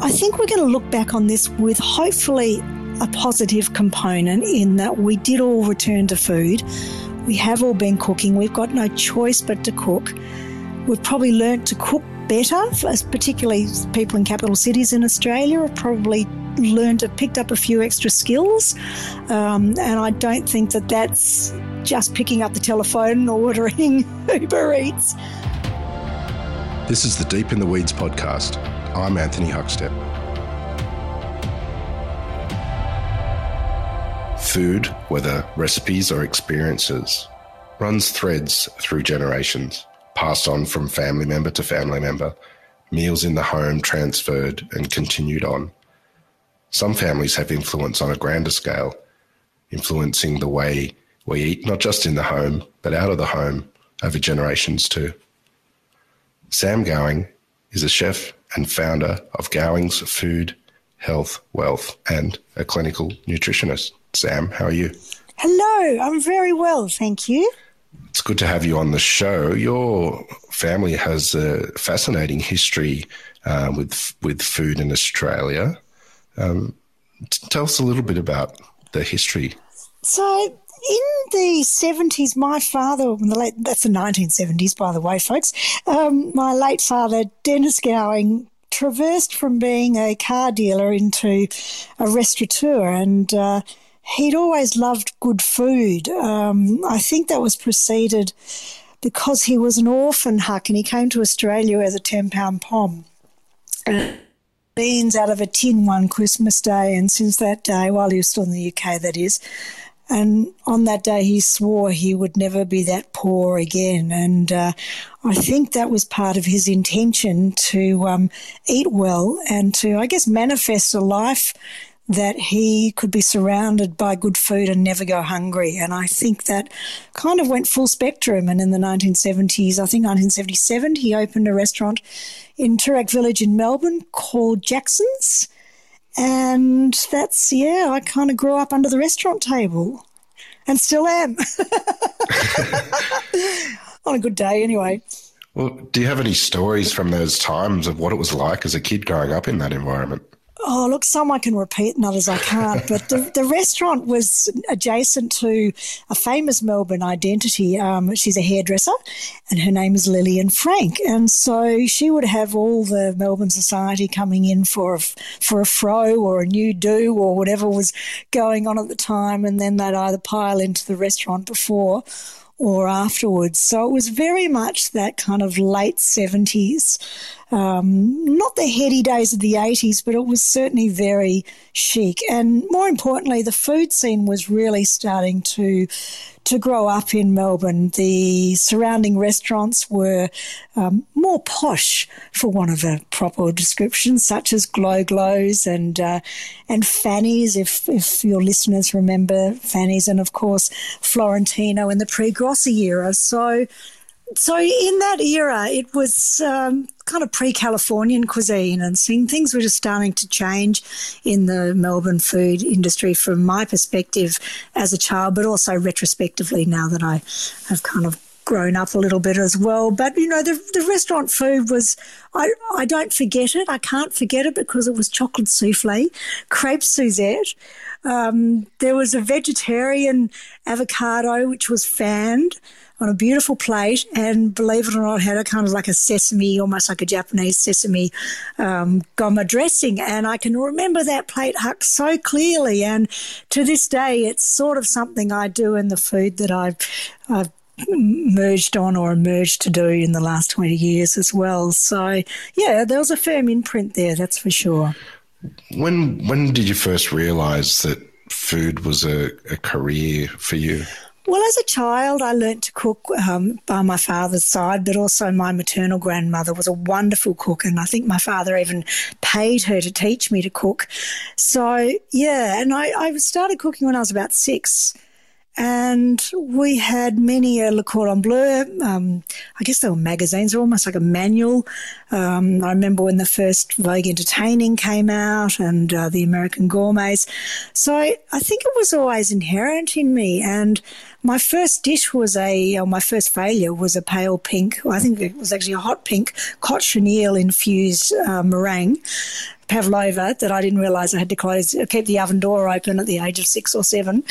I think we're going to look back on this with hopefully a positive component, in that we did all return to food. We have all been cooking. We've got no choice but to cook. We've probably learnt to cook better, particularly people in capital cities in Australia have probably picked up a few extra skills. And I don't think that that's just picking up the telephone or ordering Uber Eats. This is the Deep in the Weeds podcast. I'm Anthony Huckstep. Food, whether recipes or experiences, runs threads through generations, passed on from family member to family member, meals in the home transferred and continued on. Some families have influence on a grander scale, influencing the way we eat, not just in the home, but out of the home over generations too. Sam Gowing is a chef and founder of Gowings Food, Health, Wealth, and a clinical nutritionist. Sam, how are you? Hello, I'm very well, thank you. It's good to have you on the show. Your family has a fascinating history with food in Australia. Tell us a little bit about the history. So, in the 70s, my father, that's the 1970s, by the way, folks, my late father, Dennis Gowing, traversed from being a car dealer into a restaurateur, and he'd always loved good food. I think that was preceded because he was an orphan Huck and he came to Australia as a 10-pound pom. Beans out of a tin one Christmas day, and since that day, while he was still in the UK, that is, and on that day he swore he would never be that poor again. And I think that was part of his intention to eat well and to, I guess, manifest a life that he could be surrounded by good food and never go hungry. And I think that kind of went full spectrum. And in the 1970s, I think 1977, he opened a restaurant in Toorak Village in Melbourne called Jackson's. And that's, I kind of grew up under the restaurant table and still am. On a good day anyway. Well, do you have any stories from those times of what it was like as a kid growing up in that environment? Oh, look, some I can repeat and others I can't. But the restaurant was adjacent to a famous Melbourne identity. She's a hairdresser and her name is Lillian Frank. And so she would have all the Melbourne society coming in for a fro or a new do or whatever was going on at the time, and then they'd either pile into the restaurant before or afterwards. So it was very much that kind of late 70s, not the heady days of the 80s, but it was certainly very chic. And more importantly, the food scene was really starting to grow up in Melbourne. The surrounding restaurants were more posh, for want of a proper description, such as Glows and Fanny's, if your listeners remember Fanny's, and of course Florentino in the pre-Grossi era. So in that era, it was kind of pre-Californian cuisine, and things were just starting to change in the Melbourne food industry from my perspective as a child, but also retrospectively now that I have kind of grown up a little bit as well. But, the restaurant food was, I don't forget it. I can't forget it because it was chocolate souffle, crepe Suzette. There was a vegetarian avocado, which was fanned on a beautiful plate, and believe it or not, had a kind of like a sesame, almost like a Japanese sesame goma dressing. And I can remember that plate, Huck, so clearly. And to this day, it's sort of something I do in the food that I've merged on or emerged to do in the last 20 years as well. So, there was a firm imprint there, that's for sure. When did you first realise that food was a career for you? Well, as a child, I learnt to cook by my father's side, but also my maternal grandmother was a wonderful cook, and I think my father even paid her to teach me to cook. So, and I started cooking when I was about 6, and we had many Le Cordon Bleu. I guess they were magazines. They're almost like a manual. I remember when the first Vogue Entertaining came out and the American Gourmets. So I think it was always inherent in me. And my first dish was my first failure was a pale pink, I think it was actually a hot pink, cochineal infused meringue. pavlova that I didn't realise I had to close, keep the oven door open at the age of 6 or 7.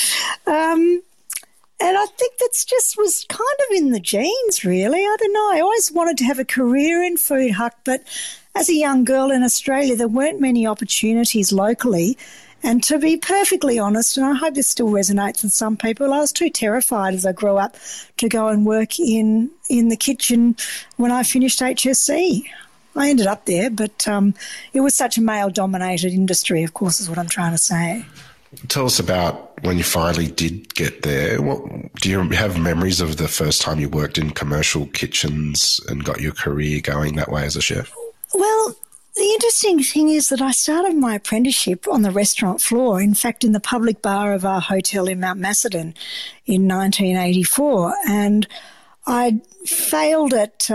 And I think that's just was kind of in the genes, really. I don't know. I always wanted to have a career in food, Huck, but as a young girl in Australia, there weren't many opportunities locally. And to be perfectly honest, and I hope this still resonates with some people, I was too terrified as I grew up to go and work in the kitchen when I finished HSC. I ended up there, but it was such a male-dominated industry, of course, is what I'm trying to say. Tell us about when you finally did get there. Do you have memories of the first time you worked in commercial kitchens and got your career going that way as a chef? Well, the interesting thing is that I started my apprenticeship on the restaurant floor, in fact, in the public bar of our hotel in Mount Macedon in 1984. And I failed at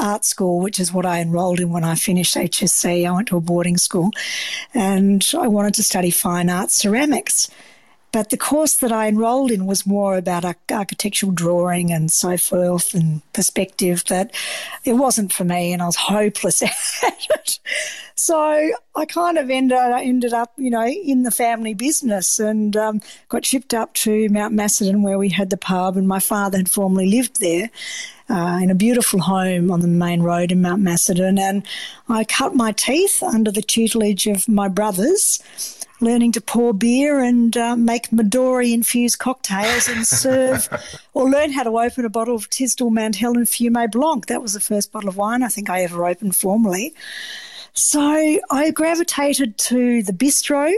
art school, which is what I enrolled in when I finished HSC. I went to a boarding school and I wanted to study fine arts ceramics. But the course that I enrolled in was more about architectural drawing and so forth and perspective, that it wasn't for me and I was hopeless at it. So I kind of ended up, you know, in the family business and got shipped up to Mount Macedon where we had the pub, and my father had formerly lived there in a beautiful home on the main road in Mount Macedon. And I cut my teeth under the tutelage of my brothers, learning to pour beer and make Midori-infused cocktails and serve or learn how to open a bottle of Tisdall Mount Helen Fumé Blanc. That was the first bottle of wine I think I ever opened formally. So I gravitated to the bistro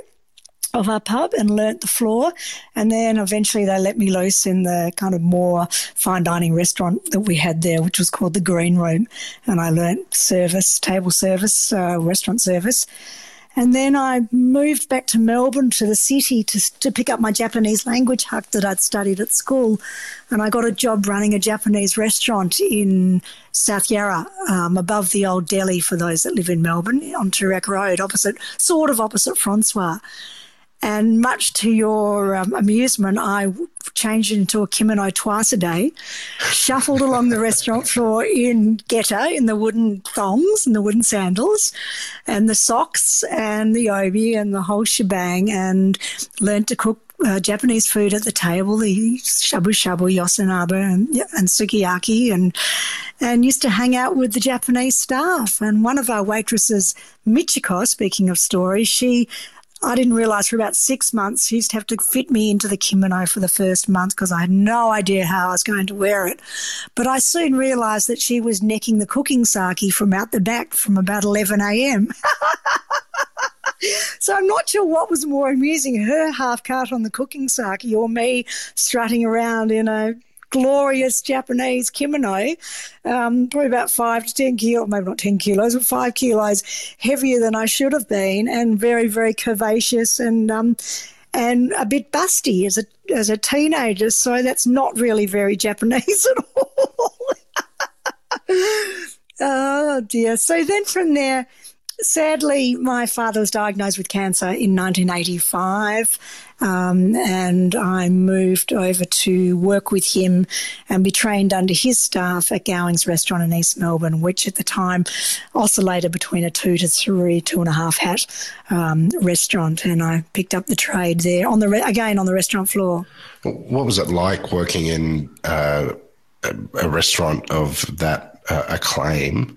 of our pub and learnt the floor, and then eventually they let me loose in the kind of more fine dining restaurant that we had there, which was called the Green Room, and I learnt service, table service, restaurant service. And then I moved back to Melbourne, to the city, to pick up my Japanese language, Huck, that I'd studied at school. And I got a job running a Japanese restaurant in South Yarra, above the old deli for those that live in Melbourne, on Toorak Road, opposite Francois. And much to your amusement, I changed it into a kimono twice a day, shuffled along the restaurant floor in getter, in the wooden thongs and the wooden sandals and the socks and the obi and the whole shebang, and learned to cook Japanese food at the table, the shabu-shabu, yosenabe and sukiyaki, and used to hang out with the Japanese staff. And one of our waitresses, Michiko, speaking of stories, I didn't realise for about 6 months she used to have to fit me into the kimono for the first month because I had no idea how I was going to wear it. But I soon realised that she was necking the cooking sake from out the back from about 11 a.m. So I'm not sure what was more amusing, her half cart on the cooking sake or me strutting around in a glorious Japanese kimono, probably about 5 to 10 kilos, maybe not 10 kilos, but 5 kilos heavier than I should have been, and very, very curvaceous and a bit busty as a teenager. So that's not really very Japanese at all. Oh dear. So then from there, sadly, my father was diagnosed with cancer in 1985, and I moved over to work with him and be trained under his staff at Gowings Restaurant in East Melbourne, which at the time oscillated between a 2 to 3, 2.5 hat restaurant, and I picked up the trade there, on the restaurant floor. What was it like working in a restaurant of that acclaim,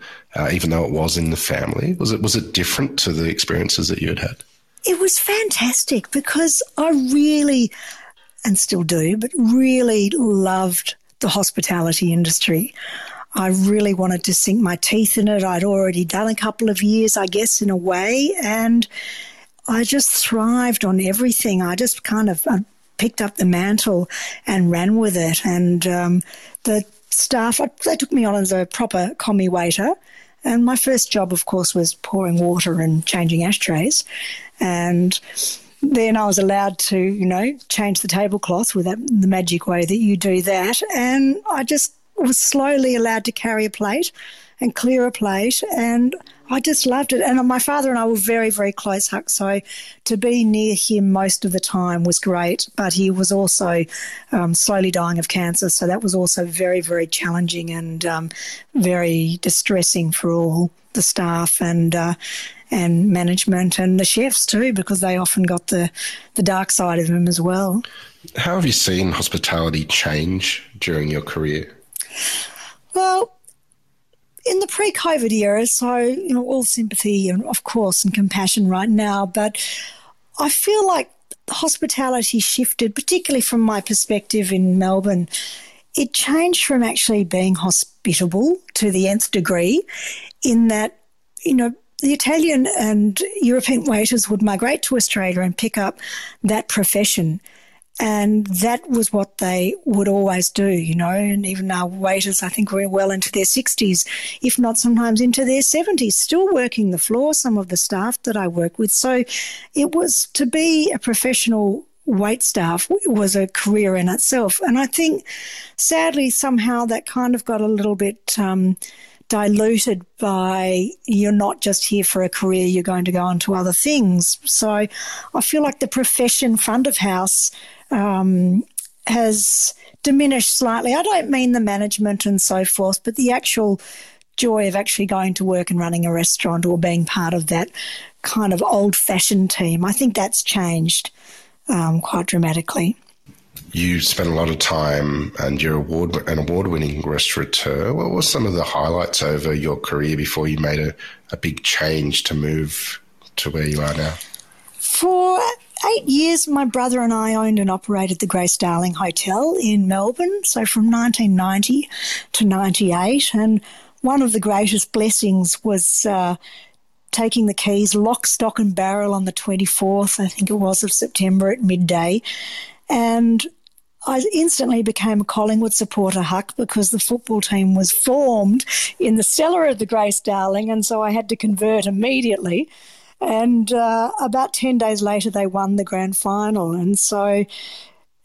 even though it was in the family? Was it different to the experiences that you had had? It was fantastic because I really, and still do, but really loved the hospitality industry. I really wanted to sink my teeth in it. I'd already done a couple of years, I guess, in a way, and I just thrived on everything. I just kind of picked up the mantle and ran with it, and the staff, they took me on as a proper commie waiter, and my first job, of course, was pouring water and changing ashtrays, and then I was allowed to, you know, change the tablecloth with the magic way that you do that, and I just was slowly allowed to carry a plate and clear a plate, and I just loved it. And my father and I were very, very close, Huck, so to be near him most of the time was great. But he was also slowly dying of cancer, so that was also very, very challenging and very distressing for all the staff and management and the chefs too, because they often got the dark side of him as well. How have you seen hospitality change during your career? Well, in the pre-COVID era, so, you know, all sympathy and, of course, and compassion right now, but I feel like hospitality shifted, particularly from my perspective in Melbourne. It changed from actually being hospitable to the nth degree in that, you know, the Italian and European waiters would migrate to Australia and pick up that profession. And that was what they would always do, you know, and even our waiters, I think, were well into their 60s, if not sometimes into their 70s, still working the floor, some of the staff that I work with. So it was, to be a professional waitstaff was a career in itself. And I think, sadly, somehow that kind of got a little bit diluted by, you're not just here for a career, you're going to go on to other things. So I feel like the profession front of house has diminished slightly. I don't mean the management and so forth, but the actual joy of actually going to work and running a restaurant or being part of that kind of old-fashioned team, I think that's changed quite dramatically. You spent a lot of time and you're an award-winning restaurateur. What were some of the highlights over your career before you made a big change to move to where you are now? For 8 years, my brother and I owned and operated the Grace Darling Hotel in Melbourne, so from 1990 to 98. And one of the greatest blessings was taking the keys, lock, stock and barrel on the 24th, I think it was, of September at midday. And I instantly became a Collingwood supporter, Huck, because the football team was formed in the cellar of the Grace Darling, and so I had to convert immediately. And about 10 days later, they won the grand final. And so,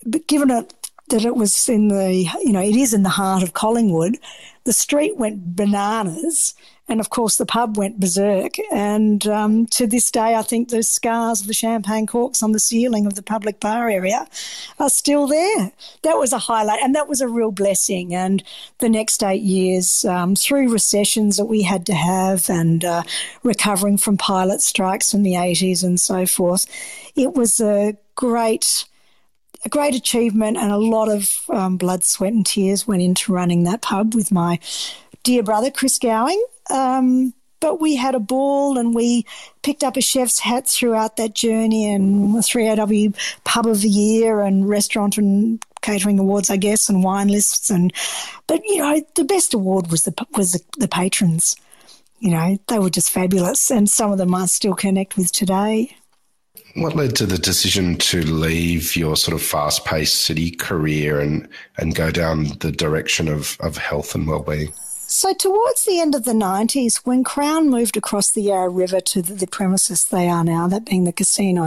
but given it, that it was in the, you know, it is in the heart of Collingwood, the street went bananas. And, of course, the pub went berserk. And to this day, I think the scars of the champagne corks on the ceiling of the public bar area are still there. That was a highlight and that was a real blessing. And the next 8 years, through recessions that we had to have and recovering from pilot strikes in the 80s and so forth, it was a great achievement, and a lot of blood, sweat and tears went into running that pub with my dear brother, Chris Gowing. But we had a ball and we picked up a chef's hat throughout that journey, and 3AW Pub of the Year and Restaurant and Catering Awards, I guess, and wine lists. But, you know, the best award was the patrons. You know, they were just fabulous, and some of them I still connect with today. What led to the decision to leave your sort of fast-paced city career and go down the direction of health and well-being? So towards the end of the 90s, when Crown moved across the Yarra River to the premises they are now, that being the casino,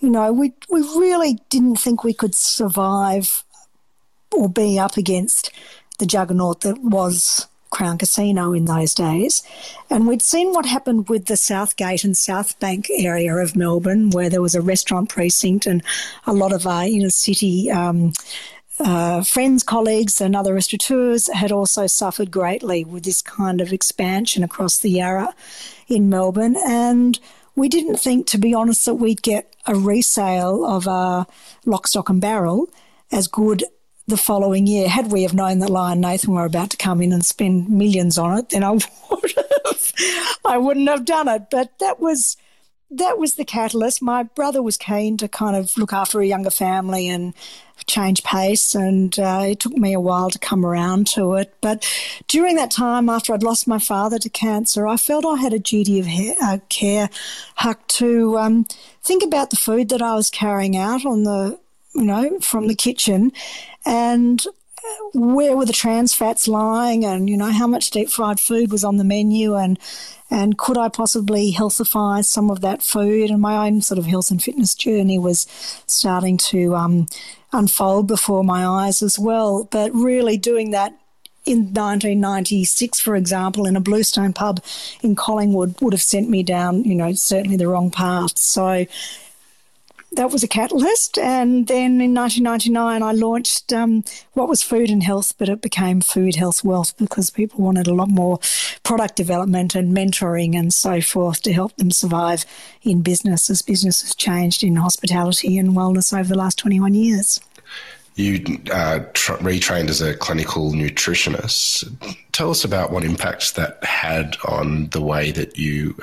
you know, we really didn't think we could survive or be up against the juggernaut that was Crown Casino in those days. And we'd seen what happened with the Southgate and South Bank area of Melbourne, where there was a restaurant precinct and a lot of our inner city friends, colleagues and other restaurateurs had also suffered greatly with this kind of expansion across the Yarra in Melbourne. And we didn't think, to be honest, that we'd get a resale of our lock, stock and barrel as good the following year. Had we have known that Lion Nathan were about to come in and spend millions on it, then I wouldn't have done it. But that was the catalyst. My brother was keen to kind of look after a younger family and change pace, and it took me a while to come around to it. But during that time, after I'd lost my father to cancer, I felt I had a duty of care, Huck, to think about the food that I was carrying out on the, you know, from the kitchen, and where were the trans fats lying, and, you know, how much deep fried food was on the menu, and could I possibly healthify some of that food? And my own sort of health and fitness journey was starting to unfold before my eyes as well. But really doing that in 1996, for example, in a Bluestone pub in Collingwood would have sent me down, you know, certainly the wrong path. So that was a catalyst. And then in 1999, I launched what was Food and Health, but it became Food, Health, Wealth, because people wanted a lot more product development and mentoring and so forth to help them survive in business, as business has changed in hospitality and wellness over the last 21 years. You retrained as a clinical nutritionist. Tell us about what impact that had on the way that you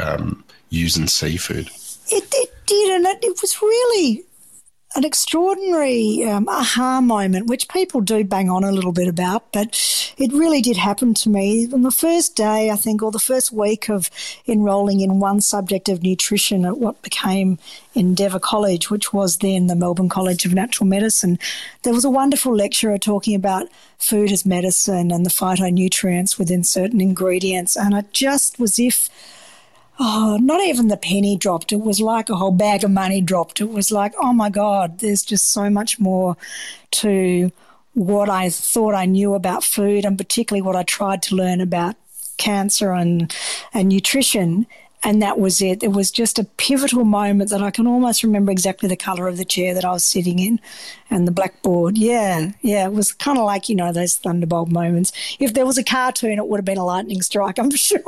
use and see food. It did, and it was really an extraordinary aha moment, which people do bang on a little bit about, but it really did happen to me. On the first day, I think, or the first week of enrolling in one subject of nutrition at what became Endeavour College, which was then the Melbourne College of Natural Medicine, there was a wonderful lecturer talking about food as medicine and the phytonutrients within certain ingredients, and it just was if... oh, not even the penny dropped. It was like a whole bag of money dropped. It was like, oh, my God, there's just so much more to what I thought I knew about food, and particularly what I tried to learn about cancer and nutrition. And that was it. It was just a pivotal moment that I can almost remember exactly the colour of the chair that I was sitting in and the blackboard. Yeah. It was kind of like, you know, those thunderbolt moments. If there was a cartoon, it would have been a lightning strike, I'm sure.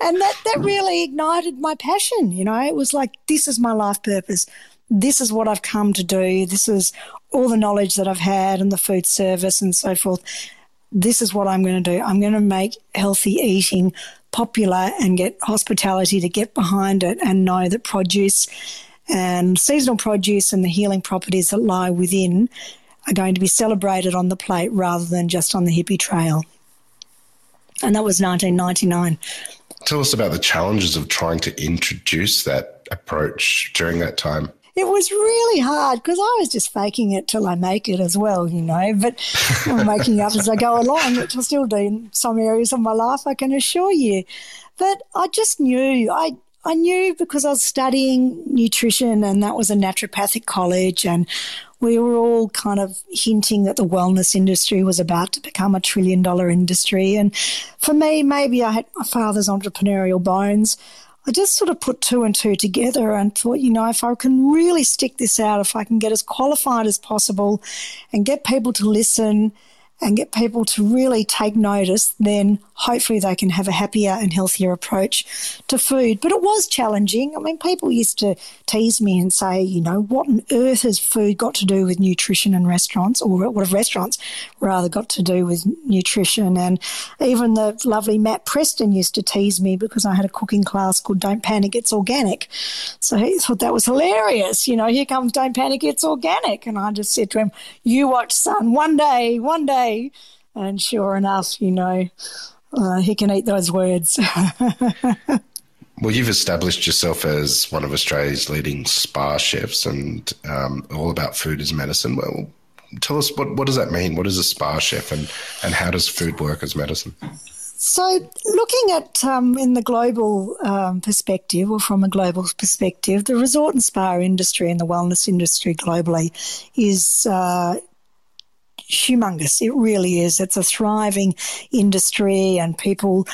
And that really ignited my passion, you know. It was like, this is my life purpose. This is what I've come to do. This is all the knowledge that I've had and the food service and so forth. This is what I'm going to do. I'm going to make healthy eating popular and get hospitality to get behind it and know that produce and seasonal produce and the healing properties that lie within are going to be celebrated on the plate rather than just on the hippie trail. And that was 1999. Tell us about the challenges of trying to introduce that approach during that time. It was really hard because I was just faking it till I make it as well, you know, but I'm making up as I go along, which I still do in some areas of my life, I can assure you. But I just knew. I knew because I was studying nutrition, and that was a naturopathic college, and we were all kind of hinting that the wellness industry was about to become $1 trillion industry. And for me, maybe I had my father's entrepreneurial bones. I just sort of put two and two together and thought, you know, if I can really stick this out, if I can get as qualified as possible and get people to listen and get people to really take notice, then hopefully they can have a happier and healthier approach to food. But it was challenging. I mean, people used to tease me and say, you know, what on earth has food got to do with nutrition and restaurants, or what have restaurants rather got to do with nutrition? And even the lovely Matt Preston used to tease me because I had a cooking class called Don't Panic, It's Organic. So he thought that was hilarious. You know, here comes Don't Panic, It's Organic. And I just said to him, you watch, son, one day. And sure enough, you know, he can eat those words. Well, you've established yourself as one of Australia's leading spa chefs and all about food as medicine. Well, tell us, what does that mean? What is a spa chef, and how does food work as medicine? So looking at in the global perspective, or from a global perspective, the resort and spa industry and the wellness industry globally is humongous. It really is. It's a thriving industry, and people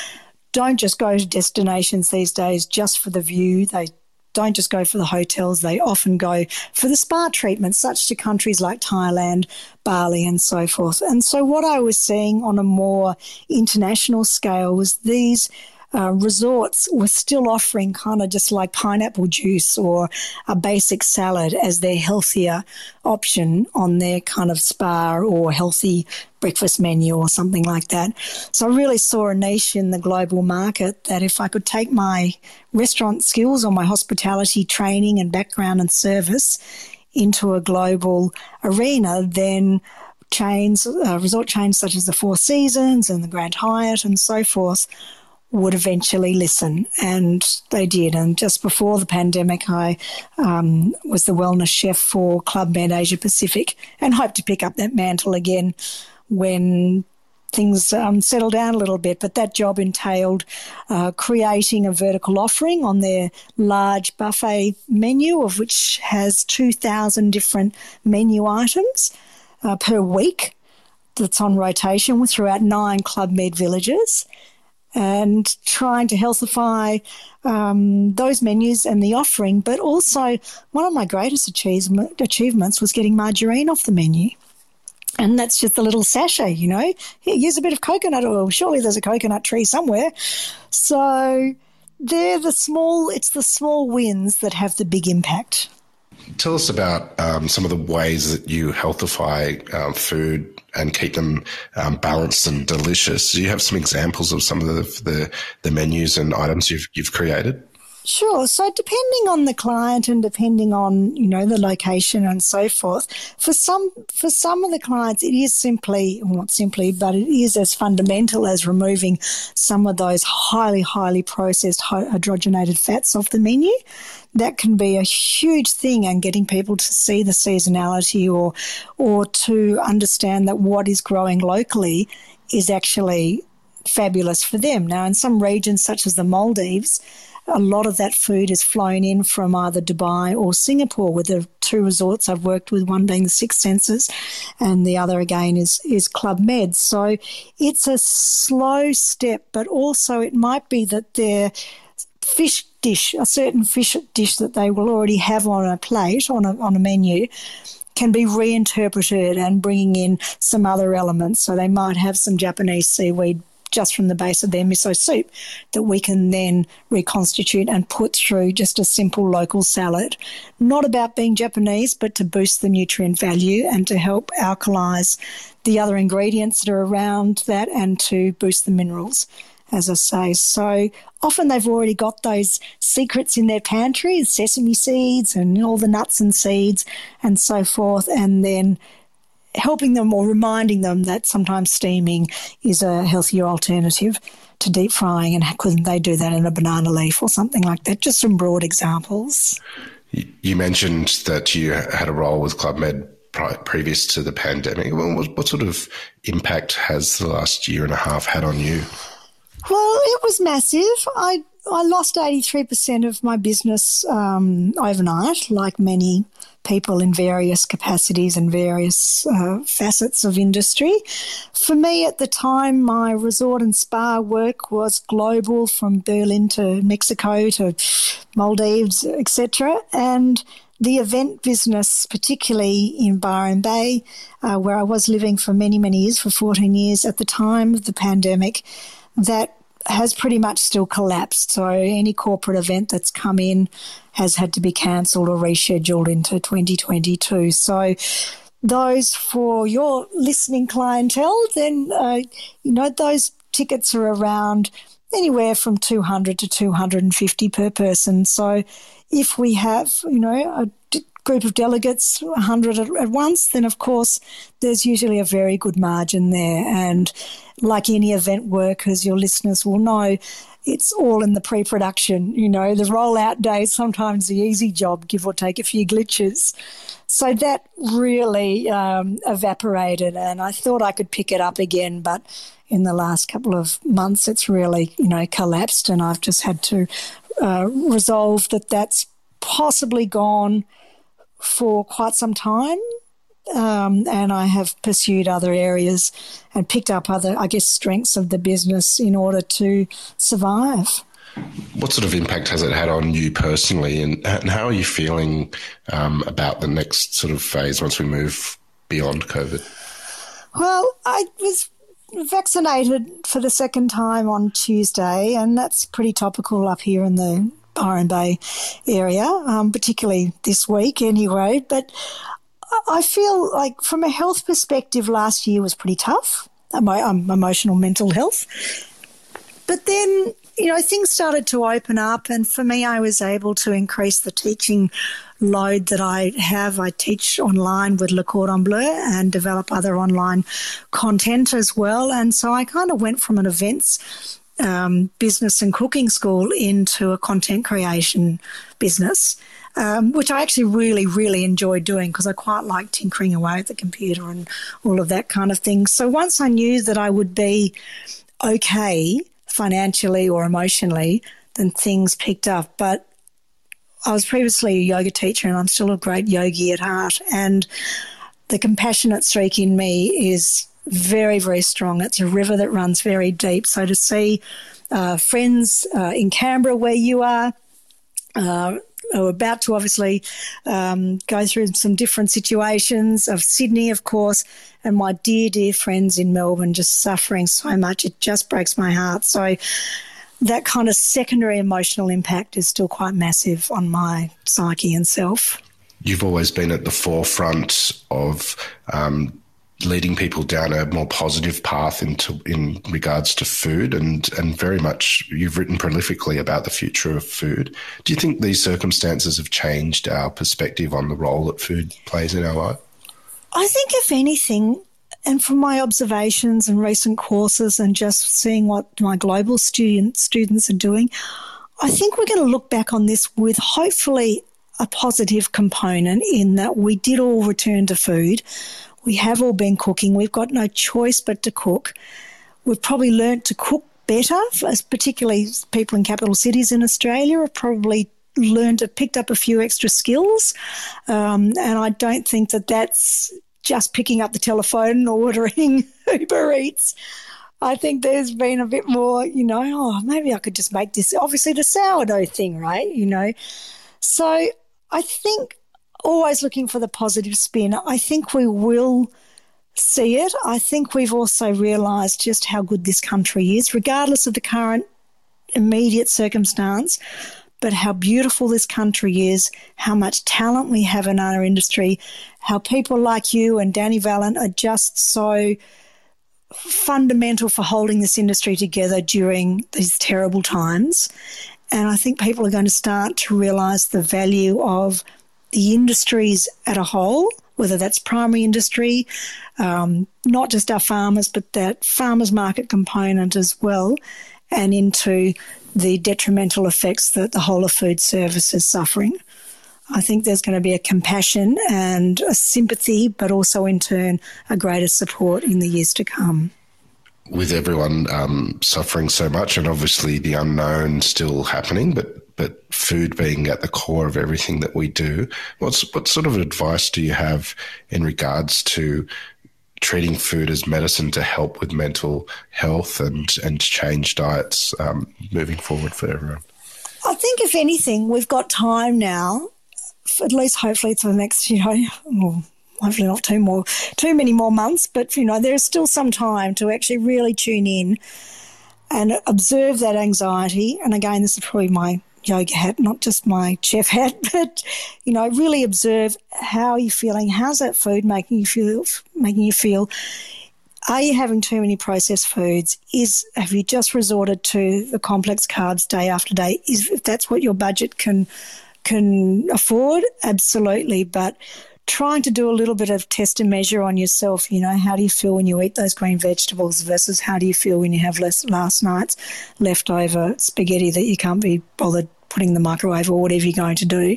don't just go to destinations these days just for the view. They don't just go for the hotels. They often go for the spa treatments, such to countries like Thailand, Bali and so forth. And so what I was seeing on a more international scale was these resorts were still offering kind of just like pineapple juice or a basic salad as their healthier option on their kind of spa or healthy breakfast menu or something like that. So I really saw a niche in the global market that if I could take my restaurant skills or my hospitality training and background and service into a global arena, then chains, resort chains such as the Four Seasons and the Grand Hyatt and so forth would eventually listen, and they did. And just before the pandemic, I was the wellness chef for Club Med Asia Pacific, and hope to pick up that mantle again when things settle down a little bit. But that job entailed creating a vertical offering on their large buffet menu, of which has 2,000 different menu items per week. that's on rotation throughout 9 Club Med villages, and trying to healthify those menus and the offering. But also one of my greatest achievements was getting margarine off the menu. And that's just a little sachet, you know. Here, use a bit of coconut oil. Surely there's a coconut tree somewhere. So it's the small wins that have the big impact. Tell us about some of the ways that you healthify food and keep them balanced and delicious. Do you have some examples of some of the menus and items you've created? Sure. So depending on the client and depending on, you know, the location and so forth, for some of the clients it is simply, well, not simply, but it is as fundamental as removing some of those highly, highly processed hydrogenated fats off the menu. That can be a huge thing, and getting people to see the seasonality or to understand that what is growing locally is actually fabulous for them. Now, in some regions such as the Maldives, a lot of that food is flown in from either Dubai or Singapore, with the 2 resorts I've worked with, one being the Six Senses and the other again is Club Med. So it's a slow step, but also it might be that their fish dish, a certain fish dish that they will already have on a plate, on a menu, can be reinterpreted and bringing in some other elements. So they might have some Japanese seaweed just from the base of their miso soup that we can then reconstitute and put through just a simple local salad. Not about being Japanese, but to boost the nutrient value and to help alkalise the other ingredients that are around that and to boost the minerals, as I say. So often they've already got those secrets in their pantry, sesame seeds and all the nuts and seeds and so forth, and then helping them or reminding them that sometimes steaming is a healthier alternative to deep frying, and couldn't they do that in a banana leaf or something like that? Just some broad examples. You mentioned that you had a role with Club Med previous to the pandemic. What sort of impact has the last year and a half had on you? Well, it was massive. I lost 83% of my business overnight, like many people in various capacities and various facets of industry. For me at the time, my resort and spa work was global, from Berlin to Mexico to Maldives, etc. And the event business, particularly in Byron Bay, where I was living for many, many years, for 14 years at the time of the pandemic, that has pretty much still collapsed. So any corporate event that's come in has had to be cancelled or rescheduled into 2022. So those, for your listening clientele, then, you know, those tickets are around anywhere from $200 to $250 per person. So if we have, you know, a group of delegates, 100 at once, then of course there's usually a very good margin there. And like any event work, as your listeners will know, it's all in the pre-production. You know, the rollout day is sometimes the easy job, give or take a few glitches. So that really evaporated, and I thought I could pick it up again, but in the last couple of months it's really, you know, collapsed, and I've just had to resolve that that's possibly gone for quite some time. And I have pursued other areas and picked up other, I guess, strengths of the business in order to survive. What sort of impact has it had on you personally, and how are you feeling about the next sort of phase once we move beyond COVID? Well, I was vaccinated for the 2nd time on Tuesday, and that's pretty topical up here in the Byron Bay area, particularly this week anyway. But I feel like from a health perspective, last year was pretty tough, emotional, mental health. But then, you know, things started to open up, and for me I was able to increase the teaching load that I have. I teach online with Le Cordon Bleu and develop other online content as well. And so I kind of went from an events business and cooking school into a content creation business, which I actually really, really enjoy doing, because I quite like tinkering away at the computer and all of that kind of thing. So once I knew that I would be okay financially or emotionally, then things picked up. But I was previously a yoga teacher, and I'm still a great yogi at heart, and the compassionate streak in me is very, very strong. It's a river that runs very deep. So to see friends in Canberra where you are about to obviously go through some different situations of Sydney, of course, and my dear, dear friends in Melbourne just suffering so much. It just breaks my heart. So that kind of secondary emotional impact is still quite massive on my psyche and self. You've always been at the forefront of leading people down a more positive path in regards to food, and very much you've written prolifically about the future of food. Do you think these circumstances have changed our perspective on the role that food plays in our life? I think if anything, and from my observations and recent courses and just seeing what my global students are doing, I think we're going to look back on this with hopefully a positive component in that we did all return to food. We have all been cooking. We've got no choice but to cook. We've probably learnt to cook better, particularly people in capital cities in Australia have probably picked up a few extra skills. And I don't think that's just picking up the telephone or ordering Uber Eats. I think there's been a bit more, maybe I could just make this, obviously the sourdough thing, right? So I think always looking for the positive spin. I think we will see it. I think we've also realised just how good this country is, regardless of the current immediate circumstance, but how beautiful this country is, how much talent we have in our industry, how people like you and Danny Vallant are just so fundamental for holding this industry together during these terrible times. And I think people are going to start to realise the value of the industries at a whole, whether that's primary industry, not just our farmers, but that farmers market component as well, and into the detrimental effects that the whole of food service is suffering. I think there's going to be a compassion and a sympathy, but also in turn a greater support in the years to come. With everyone suffering so much and obviously the unknown still happening, but food being at the core of everything that we do, what sort of advice do you have in regards to treating food as medicine to help with mental health and change diets moving forward for everyone? I think, if anything, we've got time now, at least hopefully for the next, hopefully not too many more months, but, there's still some time to actually really tune in and observe that anxiety. And, again, this is probably my yoga hat, not just my chef hat, but really observe how you're feeling. How's that food making you feel? Are you having too many processed foods? Have you just resorted to the complex carbs day after day? If that's what your budget can afford, absolutely. But trying to do a little bit of test and measure on yourself, how do you feel when you eat those green vegetables versus how do you feel when you have last night's leftover spaghetti that you can't be bothered putting in the microwave or whatever you're going to do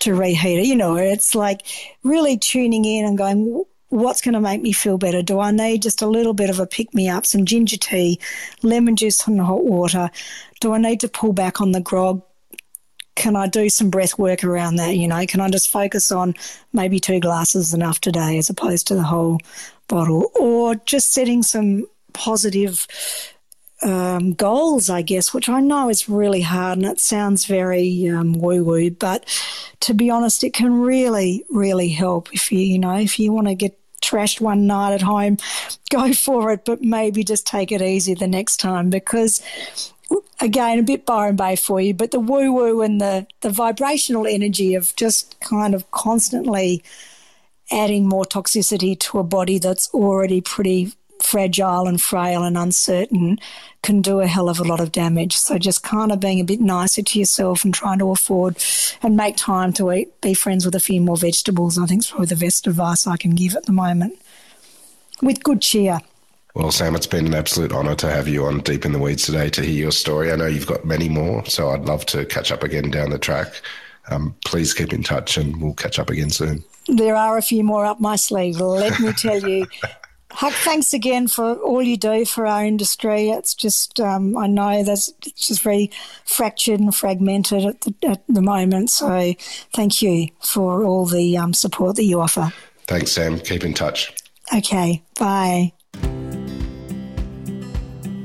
to reheat it. It's like really tuning in and going, what's going to make me feel better? Do I need just a little bit of a pick-me-up, some ginger tea, lemon juice and hot water? Do I need to pull back on the grog? Can I do some breath work around that? Can I just focus on maybe 2 glasses enough today as opposed to the whole bottle? Or just setting some positive goals, I guess, which I know is really hard and it sounds very woo-woo, but to be honest, it can really, really help. If you want to get trashed one night at home, go for it, but maybe just take it easy the next time, because again, a bit Byron Bay for you, but the woo-woo and the vibrational energy of just kind of constantly adding more toxicity to a body that's already pretty fragile and frail and uncertain can do a hell of a lot of damage. So just kind of being a bit nicer to yourself and trying to afford and make time to eat, be friends with a few more vegetables, I think is probably the best advice I can give at the moment, with good cheer. Well, Sam, it's been an absolute honour to have you on Deep in the Weeds today to hear your story. I know you've got many more, so I'd love to catch up again down the track. Please keep in touch and we'll catch up again soon. There are a few more up my sleeve, let me tell you. Huck, thanks again for all you do for our industry. It's just, I know it's just very fractured and fragmented at the moment. So thank you for all the support that you offer. Thanks, Sam. Keep in touch. Okay, bye.